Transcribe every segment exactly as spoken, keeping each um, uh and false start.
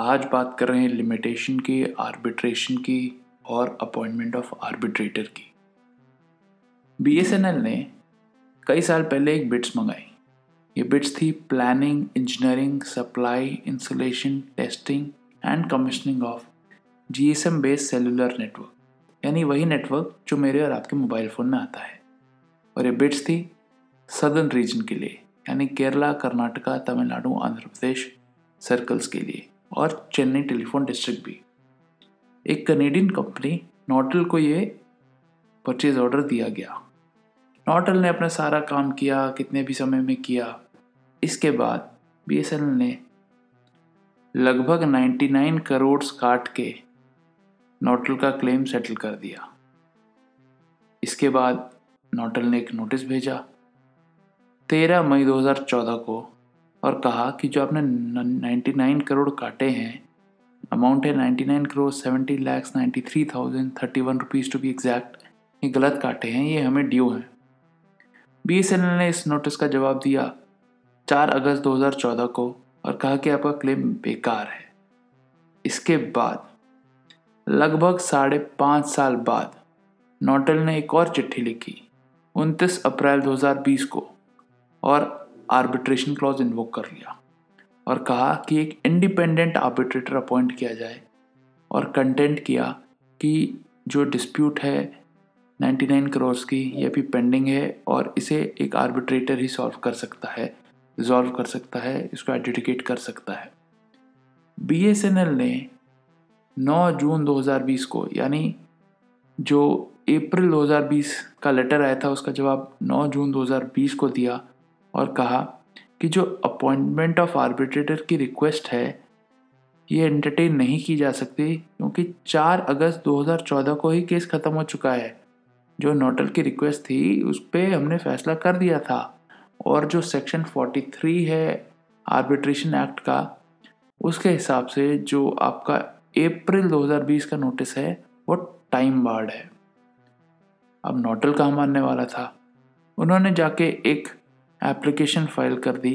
आज बात कर रहे हैं लिमिटेशन की, आर्बिट्रेशन की और अपॉइंटमेंट ऑफ आर्बिट्रेटर की। बीएसएनएल ने कई साल पहले एक बिट्स मंगाई। ये बिट्स थी planning, engineering, supply, insulation, testing and commissioning of GSM based cellular network, यानी वही नेटवर्क जो मेरे और आपके मोबाइल फ़ोन में आता है। और ये बिट्स थी सदर्न रीजन के लिए, यानी केरला, कर्नाटका, तमिलनाडु, आंध्र प्रदेश सर्कल्स के लिए और चेन्नई टेलीफोन डिस्ट्रिक्ट भी। एक कनेडियन कंपनी नोटल को ये परचेज ऑर्डर दिया गया। नोटल ने अपना सारा काम किया, कितने भी समय में किया। इसके बाद बीएसएनएल ने लगभग निन्यानवे करोड़ काट के नोटल का क्लेम सेटल कर दिया। इसके बाद नोटल ने एक नोटिस भेजा तेरह मई दो हज़ार चौदह को और कहा कि जो आपने निन्यानवे करोड़ काटे हैं, अमाउंट है निन्यानवे crore seventy lakhs ninety three thousand thirty one rupees to be exact, ये गलत काटे हैं, ये हमें ड्यू हैं। बीएसएनएल ने इस नोटिस का जवाब दिया चार अगस्त दो हज़ार चौदह को और कहा कि आपका क्लेम बेकार है। इसके बाद लगभग साढ़े पाँच साल बाद नोटल ने एक और चिट्ठी लिखी उनतीस अप्रैल दो हज़ार बीस को और आर्बिट्रेशन क्लॉज इन्वोक कर लिया और कहा कि एक इंडिपेंडेंट आर्बिट्रेटर अपॉइंट किया जाए और कंटेंट किया कि जो डिस्प्यूट है निन्यानवे करोड़ की, यह भी पेंडिंग है और इसे एक आर्बिट्रेटर ही सॉल्व कर सकता है, रिजॉल्व कर सकता है, इसको एडजुडिकेट कर सकता है। बीएसएनएल ने नौ जून दो हज़ार बीस को, यानी जो अप्रैल दो हज़ार बीस का लेटर आया था उसका जवाब नौ जून दो हज़ार बीस को दिया और कहा कि जो अपॉइंटमेंट ऑफ आर्बिट्रेटर की रिक्वेस्ट है ये एंटरटेन नहीं की जा सकती, क्योंकि चार अगस्त दो हज़ार चौदह को ही केस ख़त्म हो चुका है। जो नोटल की रिक्वेस्ट थी उस पर हमने फैसला कर दिया था और जो सेक्शन तैंतालीस है आर्बिट्रेशन एक्ट का, उसके हिसाब से जो आपका अप्रैल दो हज़ार बीस का नोटिस है वो टाइम बार्ड है। अब नोटल कहाँ मानने वाला था, उन्होंने जाके एक एप्लीकेशन फाइल कर दी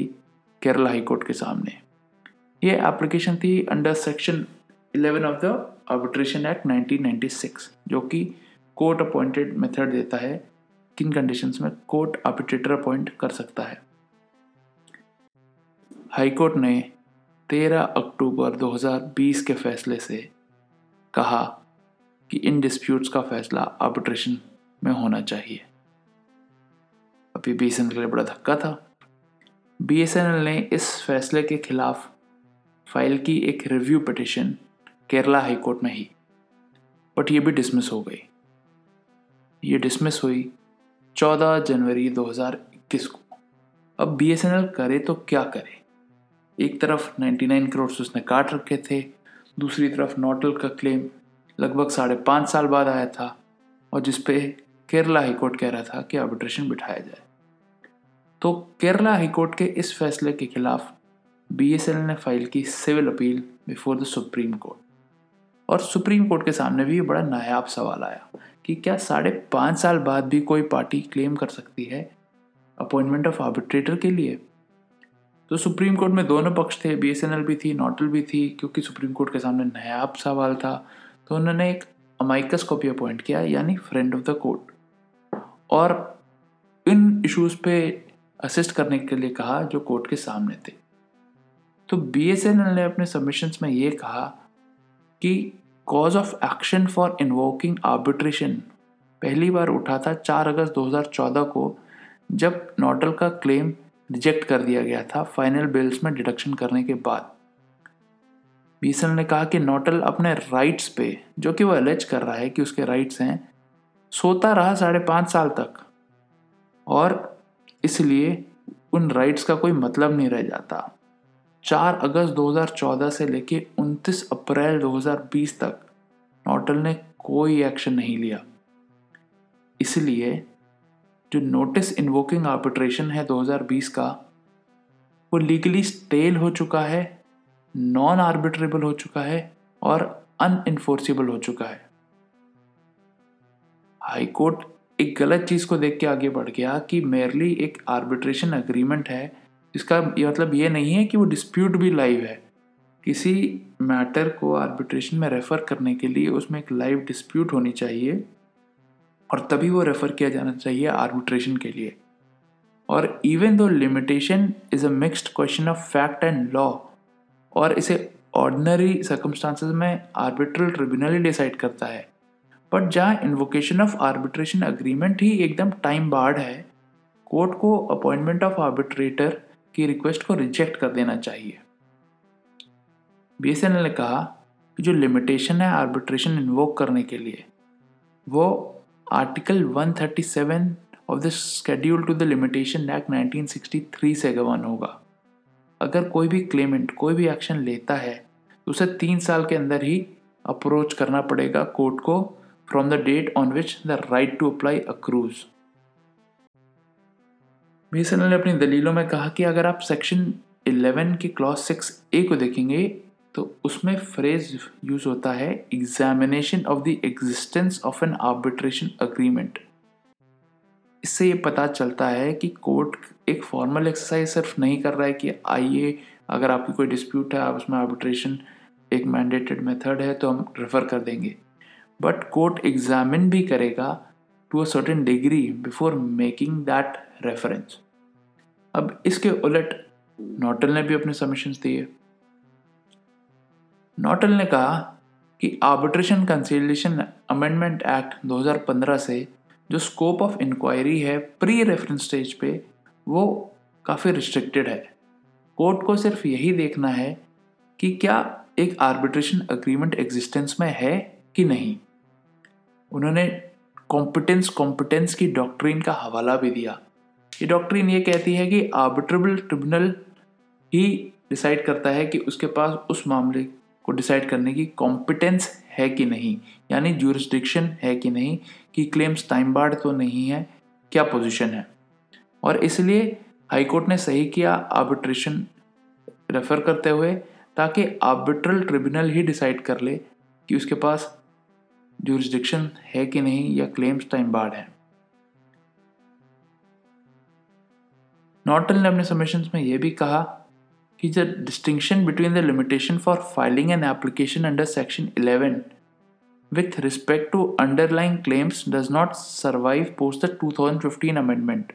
केरला हाई कोर्ट के सामने। ये एप्लीकेशन थी अंडर सेक्शन ग्यारह of the arbitration act nineteen ninety six, जो कि कोर्ट अपॉइंटेड मेथड देता है किन कंडीशंस में कोर्ट आर्बिट्रेटर अपॉइंट कर सकता है। हाई कोर्ट ने तेरह अक्टूबर दो हज़ार बीस के फैसले से कहा कि इन डिस्प्यूट्स का फैसला आर्बिट्रेशन में होना चाहिए। अभी बीएसएनएल के लिए बड़ा धक्का था। बीएसएनएल ने इस फैसले के खिलाफ फाइल की एक review petition Kerala high court में ही, बट ये भी डिसमिस हो गई। ये डिसमिस हुई चौदह जनवरी दो हज़ार इक्कीस को। अब बीएसएनएल करे तो क्या करे, एक तरफ निन्यानवे करोड़ उसने काट रखे थे, दूसरी तरफ नोटल का क्लेम लगभग साढ़े पाँच साल बाद आया था और जिसपे केरला हाई कोर्ट कह रहा था कि आर्बिट्रेशन बिठाया जाए। तो केरला हाई कोर्ट के इस फैसले के खिलाफ बीएसएनएल ने फाइल की civil appeal before the supreme court, और सुप्रीम कोर्ट के सामने भी बड़ा नायाब सवाल आया कि क्या साढ़े पाँच साल बाद भी कोई पार्टी क्लेम कर सकती है अपॉइंटमेंट ऑफ आर्बिट्रेटर के लिए। तो सुप्रीम कोर्ट में दोनों पक्ष थे, बीएसएनएल भी थी, नोटल भी थी। क्योंकि सुप्रीम कोर्ट के सामने नायाब सवाल था तो उन्होंने एक अमाइकस को भी अपॉइंट किया, यानी फ्रेंड ऑफ द कोर्ट, और इन इश्यूज पे असिस्ट करने के लिए कहा जो कोर्ट के सामने थे। तो बीएसएनएल ने अपने सबमिशंस में ये कहा कि cause of action for invoking arbitration पहली बार उठा था चार अगस्त दो हज़ार चौदह को, जब नोटल का क्लेम रिजेक्ट कर दिया गया था फाइनल बिल्स में डिडक्शन करने के बाद। बीएसएनएल ने कहा कि नोटल अपने राइट्स पे, जो कि वो एलेज कर रहा है कि उसके राइट्स हैं, सोता रहा साढ़े पाँच साल तक और इसलिए उन राइट्स का कोई मतलब नहीं रह जाता। चार अगस्त दो हज़ार चौदह से लेके उनतीस अप्रैल दो हज़ार बीस तक नोटल ने कोई एक्शन नहीं लिया। इसलिए जो नोटिस इन्वोकिंग आर्बिट्रेशन है दो हज़ार बीस का, वो लीगली स्टेल हो चुका है, नॉन आर्बिट्रेबल हो चुका है और अनइन्फोर्सिबल हो चुका है। हाई कोर्ट एक गलत चीज़ को देख के आगे बढ़ गया कि मेरली एक आर्बिट्रेशन अग्रीमेंट है, इसका ये मतलब ये नहीं है कि वो डिस्प्यूट भी लाइव है। किसी मैटर को आर्बिट्रेशन में रेफ़र करने के लिए उसमें एक लाइव डिस्प्यूट होनी चाहिए और तभी वो रेफ़र किया जाना चाहिए आर्बिट्रेशन के लिए। और even though limitation is a mixed question of fact and law, और इसे ऑर्डिनरी सर्कमस्टांसेस में आर्बिट्रल ट्रिब्यूनल ही डिसाइड करता है, बट जहाँ इन्वोकेशन ऑफ आर्बिट्रेशन अग्रीमेंट ही एकदम टाइम बार्ड है, कोर्ट को अपॉइंटमेंट ऑफ आर्बिट्रेटर की रिक्वेस्ट को रिजेक्ट कर देना चाहिए। बीएसएनएल ने कहा कि जो लिमिटेशन है आर्बिट्रेशन इन्वोक करने के लिए, वो आर्टिकल एक सौ सैंतीस of the schedule to the limitation act nineteen sixty three से गवर्न होगा। अगर कोई भी क्लेमेंट कोई भी एक्शन लेता है तो उसे तीन साल के अंदर ही अप्रोच करना पड़ेगा कोर्ट को from the date on which the right to apply accrues. BSNL ने अपनी दलीलों में कहा कि अगर आप सेक्शन ग्यारह के क्लॉज सिक्स ए को देखेंगे तो उसमें फ्रेज यूज होता है examination of the existence of an arbitration agreement. इससे ये पता चलता है कि कोर्ट एक फॉर्मल एक्सरसाइज सिर्फ नहीं कर रहा है कि आइए अगर आपकी कोई डिस्प्यूट है आप उसमें आर्बिट्रेशन एक मैंडेटेड मेथड है तो हम रेफर कर देंगे, बट कोर्ट एग्जामिन भी करेगा to a certain degree before making that reference. अब इसके उलट नोटल ने भी अपने सबमिशंस दिए। नोटल ने कहा कि आर्बिट्रेशन कंसीलिएशन अमेंडमेंट एक्ट दो हज़ार पंद्रह से जो स्कोप ऑफ इंक्वायरी है प्री रेफरेंस स्टेज पे वो काफ़ी रिस्ट्रिक्टेड है। कोर्ट को सिर्फ यही देखना है कि क्या एक आर्बिट्रेशन अग्रीमेंट एग्जिस्टेंस में है कि नहीं। उन्होंने कॉम्पिटेंस कॉम्पिटेंस की डॉक्ट्रिन का हवाला भी दिया। ये डॉक्ट्रिन ये कहती है कि आर्बिट्रेबल ट्रिब्यूनल ही डिसाइड करता है कि उसके पास उस मामले को डिसाइड करने की कॉम्पिटेंस है कि नहीं, यानी ज्यूरिसडिक्शन है कि नहीं, कि क्लेम्स टाइम बार्ड तो नहीं है, क्या पोजीशन है। और इसलिए हाई कोर्ट ने सही किया आर्बिट्रेशन रेफर करते हुए, ताकि आर्बिट्रल ट्रिब्यूनल ही डिसाइड कर ले कि उसके पास ज्यूरिसडिक्शन है कि नहीं या क्लेम्स टाइम बार्ड है। नोटल ने अपने सबमिशंस में यह भी कहा कि the distinction between the limitation for filing an application under section eleven with respect to underlying claims does not survive post the two thousand fifteen amendment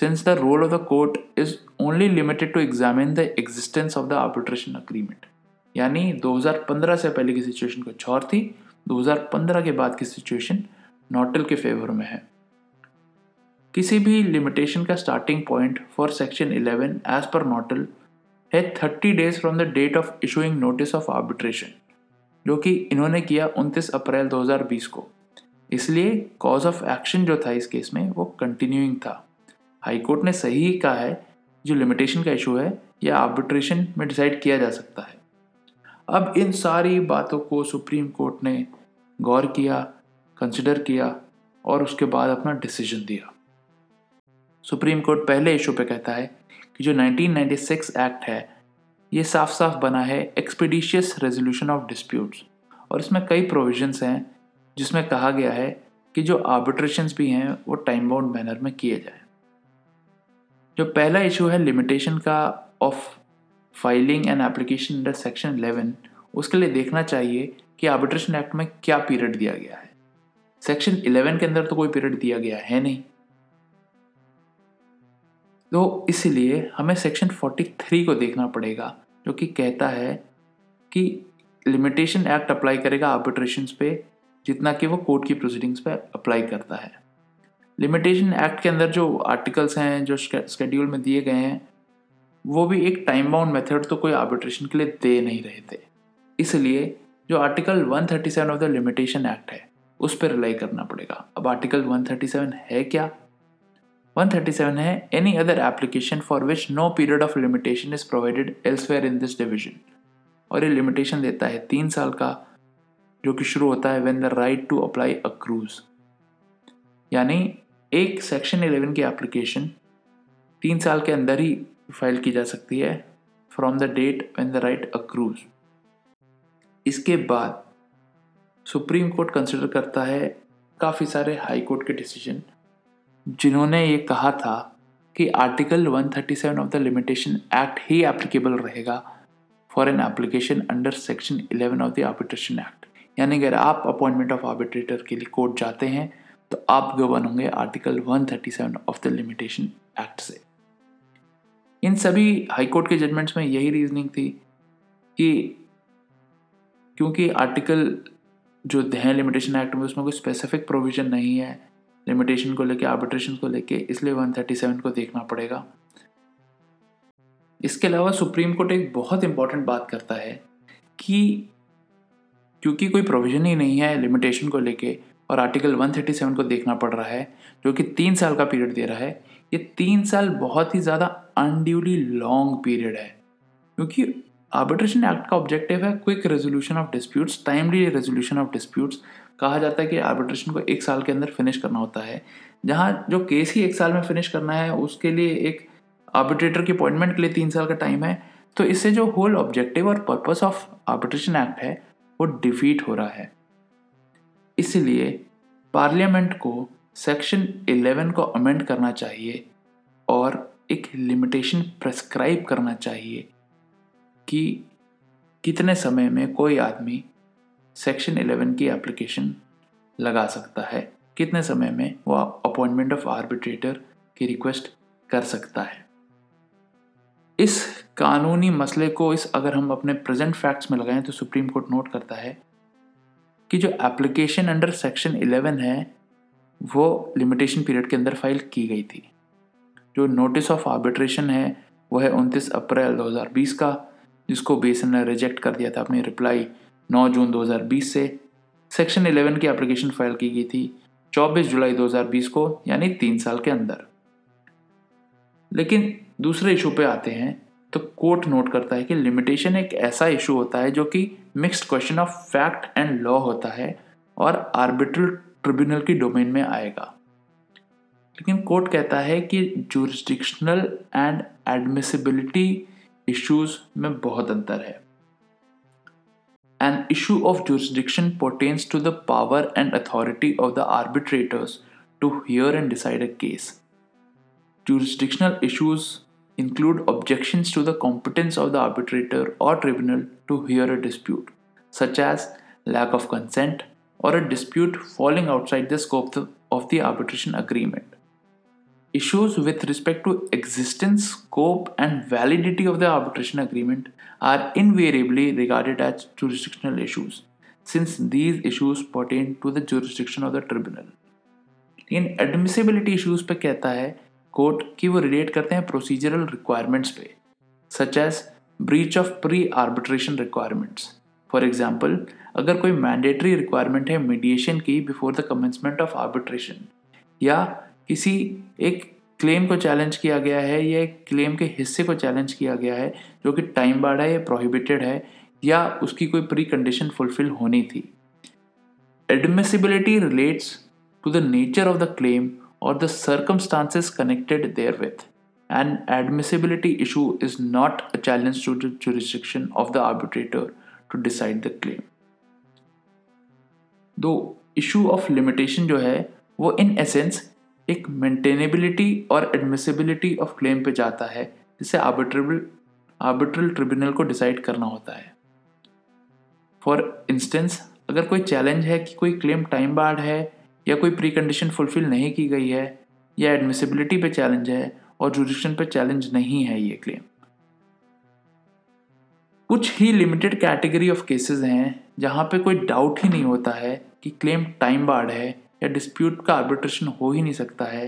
since the role of the court is only limited to examine the existence of the arbitration agreement. यानी दो हज़ार पंद्रह से पहले की situation को छोड़ थी, दो हज़ार पंद्रह के बाद की सिचुएशन नोटल के फेवर में है। किसी भी लिमिटेशन का starting point for section eleven as per नोटल है thirty days from the date of issuing notice of arbitration, जो कि इन्होंने किया उनतीस अप्रैल दो हज़ार बीस को। इसलिए कॉज ऑफ एक्शन जो था इस केस में वो कंटिन्यूइंग था। हाई कोर्ट ने सही कहा है जो लिमिटेशन का इशू है यह आर्बिट्रेशन में डिसाइड किया जा सकता है। अब इन सारी बातों को सुप्रीम कोर्ट ने गौर किया, कंसिडर किया और उसके बाद अपना डिसीजन दिया। सुप्रीम कोर्ट पहले इशू पे कहता है कि जो नाइनटीन नाइंटी सिक्स एक्ट है ये साफ साफ बना है एक्सपीडिशियस रेजोल्यूशन ऑफ डिस्प्यूट्स, और इसमें कई प्रोविजंस हैं जिसमें कहा गया है कि जो आर्बिट्रेशंस भी हैं वो टाइम बाउंड मैनर में किए जाए। जो पहला इशू है लिमिटेशन का of filing and application under section eleven, उसके लिए देखना चाहिए कि आर्बिट्रेशन एक्ट में क्या पीरियड दिया गया है। सेक्शन इलेवन के अंदर तो कोई पीरियड दिया गया है नहीं, तो इसलिए हमें सेक्शन तैंतालीस को देखना पड़ेगा, जो कि कहता है कि लिमिटेशन एक्ट अप्लाई करेगा आर्बिट्रेशंस पे जितना कि वो कोर्ट की प्रोसीडिंग्स पे अप्लाई करता है। लिमिटेशन एक्ट के अंदर जो आर्टिकल्स हैं जो शेड्यूल में दिए गए हैं वो भी एक टाइम बाउंड मेथड तो कोई आर्बिट्रेशन के लिए दे नहीं रहे थे, इसलिए जो आर्टिकल एक सौ सैंतीस ऑफ द लिमिटेशन एक्ट है उस पर रिलाई करना पड़ेगा। अब आर्टिकल एक सौ सैंतीस है क्या? one thirty-seven है any other application for which no period of limitation is provided elsewhere in this division। और ये limitation देता है तीन साल का, जो कि शुरू होता है when the right to apply accrues। यानी एक section eleven की application तीन साल के अंदर ही फाइल की जा सकती है from the date when the right accrues। इसके बाद सुप्रीम कोर्ट कंसिडर करता है काफ़ी सारे हाई कोर्ट के डिसीजन जिन्होंने ये कहा था कि article one thirty-seven of the limitation act ही एप्लीकेबल रहेगा for an application under section eleven of the arbitration act. यानी अगर आप अपॉइंटमेंट ऑफ आर्बिट्रेटर के लिए कोर्ट जाते हैं तो आप गवर्न होंगे article one thirty-seven of the limitation act से। इन सभी हाई कोर्ट के जजमेंट्स में यही रीजनिंग थी कि क्योंकि आर्टिकल जो है लिमिटेशन एक्ट में उसमें कोई स्पेसिफिक प्रोविजन नहीं है लिमिटेशन को लेके, आर्बिट्रेशन को लेके, इसलिए one thirty-seven को देखना पड़ेगा। इसके अलावा सुप्रीम कोर्ट एक बहुत इंपॉर्टेंट बात करता है कि क्योंकि कोई प्रोविजन ही नहीं है लिमिटेशन को लेके और आर्टिकल one thirty-seven को देखना पड़ रहा है जो कि तीन साल का पीरियड दे रहा है, ये तीन साल बहुत ही ज़्यादा अनड्यूली लॉन्ग पीरियड है। क्योंकि आर्बिट्रेशन एक्ट का ऑब्जेक्टिव है quick resolution of disputes, timely resolution of disputes. कहा जाता है कि आर्बिट्रेशन को एक साल के अंदर फिनिश करना होता है, जहां जो केस ही एक साल में फिनिश करना है उसके लिए एक आर्बिट्रेटर की अपॉइंटमेंट के लिए तीन साल का टाइम है। तो इससे जो होल ऑब्जेक्टिव और पर्पस ऑफ आर्बिट्रेशन एक्ट है वो डिफीट हो रहा है। इसलिए पार्लियामेंट को सेक्शन इलेवन को अमेंड करना चाहिए और एक लिमिटेशन प्रेस्क्राइब करना चाहिए कि कितने समय में कोई आदमी सेक्शन इलेवन की एप्लीकेशन लगा सकता है, कितने समय में वह अपॉइंटमेंट ऑफ आर्बिट्रेटर की रिक्वेस्ट कर सकता है। इस कानूनी मसले को इस अगर हम अपने प्रेजेंट फैक्ट्स में लगाएं तो सुप्रीम कोर्ट नोट करता है कि जो एप्लीकेशन अंडर सेक्शन इलेवन है वो लिमिटेशन पीरियड के अंदर फाइल की गई थी। जो नोटिस ऑफ आर्बिट्रेशन है वह है उनतीस अप्रैल दो हज़ार बीस का, जिसको बीएसएनएल रिजेक्ट कर दिया था अपनी रिप्लाई नौ जून दो हज़ार बीस से। सेक्शन इलेवन की एप्लीकेशन फाइल की गई थी चौबीस जुलाई दो हज़ार बीस को, यानी तीन साल के अंदर। लेकिन दूसरे इशू पे आते हैं तो कोर्ट नोट करता है कि लिमिटेशन एक ऐसा इशू होता है जो कि mixed question of fact and law होता है और आर्बिट्रल ट्रिब्यूनल की डोमेन में आएगा। लेकिन कोर्ट कहता है कि ज्यूरिसडिक्शनल एंड एडमिसिबिलिटी इश्यूज में बहुत अंतर है। An issue of jurisdiction pertains to the power and authority of the arbitrators to hear and decide a case. Jurisdictional issues include objections to the competence of the arbitrator or tribunal to hear a dispute, such as lack of consent or a dispute falling outside the scope of the arbitration agreement. Issues with respect to existence, scope and validity of the arbitration agreement are invariably regarded as jurisdictional issues, since these issues pertain to the jurisdiction of the tribunal. In admissibility issues पे कहता है court कि वो relate करते हैं procedural requirements पे, such as breach of pre-arbitration requirements. For example, अगर कोई mandatory requirement है mediation की before the commencement of arbitration, या किसी एक क्लेम को चैलेंज किया गया है या एक क्लेम के हिस्से को चैलेंज किया गया है जो कि टाइम बार्ड है या प्रोहिबिटेड है या उसकी कोई प्री कंडीशन फुलफिल होनी थी। Admissibility relates to the nature of the claim और the circumstances connected therewith. An admissibility issue is not a challenge to the jurisdiction of the arbitrator to decide the claim. Though issue of limitation जो है वो in essence एक maintainability और admissibility of claim पे जाता है, जिसे arbitrable arbitral tribunal को डिसाइड करना होता है। फॉर इंस्टेंस, अगर कोई चैलेंज है कि कोई क्लेम टाइम बार्ड है या कोई प्री कंडीशन फुलफिल नहीं की गई है या एडमिसिबिलिटी पे चैलेंज है और ज्यूरिसडिक्शन पे चैलेंज नहीं है ये क्लेम। कुछ ही लिमिटेड कैटेगरी ऑफ केसेस हैं जहाँ पे कोई डाउट ही नहीं होता है कि क्लेम टाइम बार्ड है या डिस्प्यूट का आर्बिट्रेशन हो ही नहीं सकता है,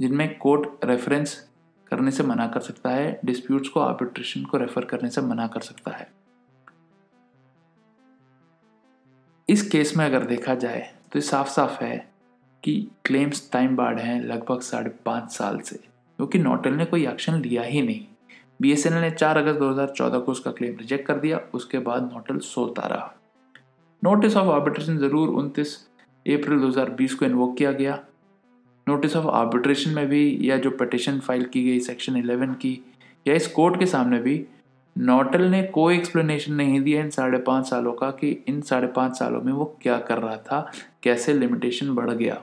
जिनमें कोर्ट रेफरेंस करने से मना कर सकता है, डिस्प्यूट्स को आर्बिट्रेशन को रेफर करने से मना कर सकता है। इस केस में अगर देखा जाए तो साफ साफ है कि क्लेम्स टाइम बार्ड हैं लगभग साढ़े पाँच साल से, क्योंकि नोटल ने कोई एक्शन लिया ही नहीं। बीएसएनएल ने चार अगस्त दो हज़ार चौदह को उसका क्लेम रिजेक्ट कर दिया। उसके बाद नोटल सोता रहा। नोटिस ऑफ आर्बिट्रेशन ज़रूर उनतीस अप्रैल दो हज़ार बीस को इन्वोक किया गया। नोटिस ऑफ आर्बिट्रेशन में भी या जो पटिशन फाइल की गई सेक्शन ग्यारह की या इस कोर्ट के सामने भी नोटल ने कोई एक्सप्लेनेशन नहीं दिया इन साढ़े पाँच सालों का कि इन साढ़े पाँच सालों में वो क्या कर रहा था, कैसे लिमिटेशन बढ़ गया।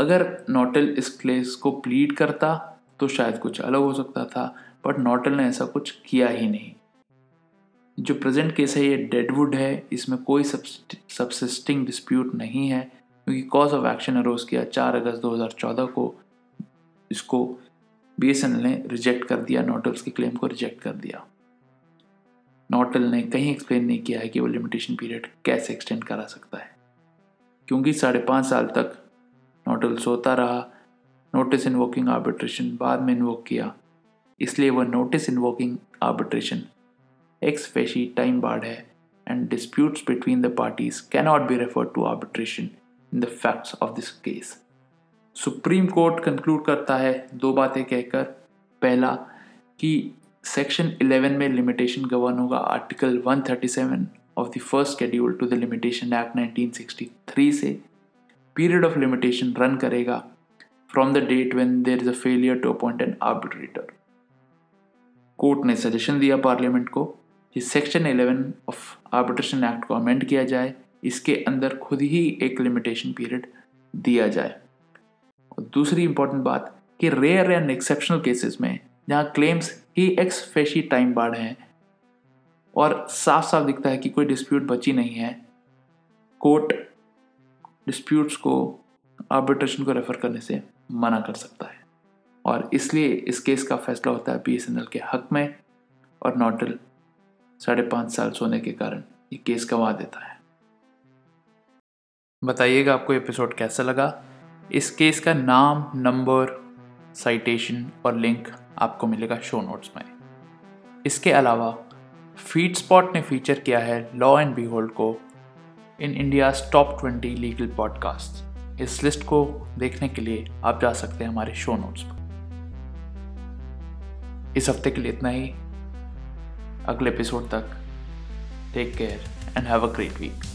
अगर नोटल इस केस को प्लीड करता तो शायद कुछ अलग हो सकता था, बट नोटल ने ऐसा कुछ किया ही नहीं। जो प्रेजेंट केस है ये डेडवुड है, इसमें कोई सबसिस्टिंग डिस्प्यूट नहीं है, क्योंकि कॉज ऑफ एक्शन अरोज किया चार अगस्त दो हज़ार चौदह को। इसको बीएसएनएल ने रिजेक्ट कर दिया, नोटल्स के क्लेम को रिजेक्ट कर दिया। नोटल ने कहीं एक्सप्लेन नहीं किया है कि वो लिमिटेशन पीरियड कैसे एक्सटेंड करा सकता है, क्योंकि साढ़े पाँच साल तक नोटल सोता रहा। नोटिस इन्वोकिंग आर्बिट्रेशन बाद में इन्वोक किया, इसलिए वह notice invoking arbitration ex facie time barred है and disputes between the parties cannot be referred to arbitration in the facts of this case. Supreme court conclude करता है दो बातें कहकर। पहला कि सेक्शन ग्यारह में लिमिटेशन गवर्न होगा आर्टिकल एक सौ सैंतीस of the first schedule to the limitation act nineteen sixty three से। पीरियड ऑफ लिमिटेशन रन करेगा from the date when there is a failure to appoint an arbitrator. Court ने suggestion दिया Parliament को कि section ग्यारह of arbitration act को amend किया जाए, इसके अंदर खुद ही एक लिमिटेशन पीरियड दिया जाए। दूसरी इंपॉर्टेंट बात कि रेयर एंड एक्सेप्शनल केसेस में जहां क्लेम्स ही एक्स फेशी टाइम बार्ड हैं और साफ साफ दिखता है कि कोई डिस्प्यूट बची नहीं है, कोर्ट डिस्प्यूट्स को आर्बिट्रेशन को रेफर करने से मना कर सकता है, और इसलिए इस केस का फैसला होता है बीएसएनएल के हक में, और नोटल साढ़े पाँच साल सोने के कारण ये केस गंवा देता है। बताइएगा आपको एपिसोड कैसा लगा। इस केस का नाम, नंबर, साइटेशन और लिंक आपको मिलेगा शो नोट्स में। इसके अलावा फीड स्पॉट ने फीचर किया है लॉ एंड बीहोल्ड को in India's top twenty legal podcast. इस लिस्ट को देखने के लिए आप जा सकते हैं हमारे शो नोट्स पर। इस हफ्ते के लिए इतना ही। अगले एपिसोड तक take care and have a great week.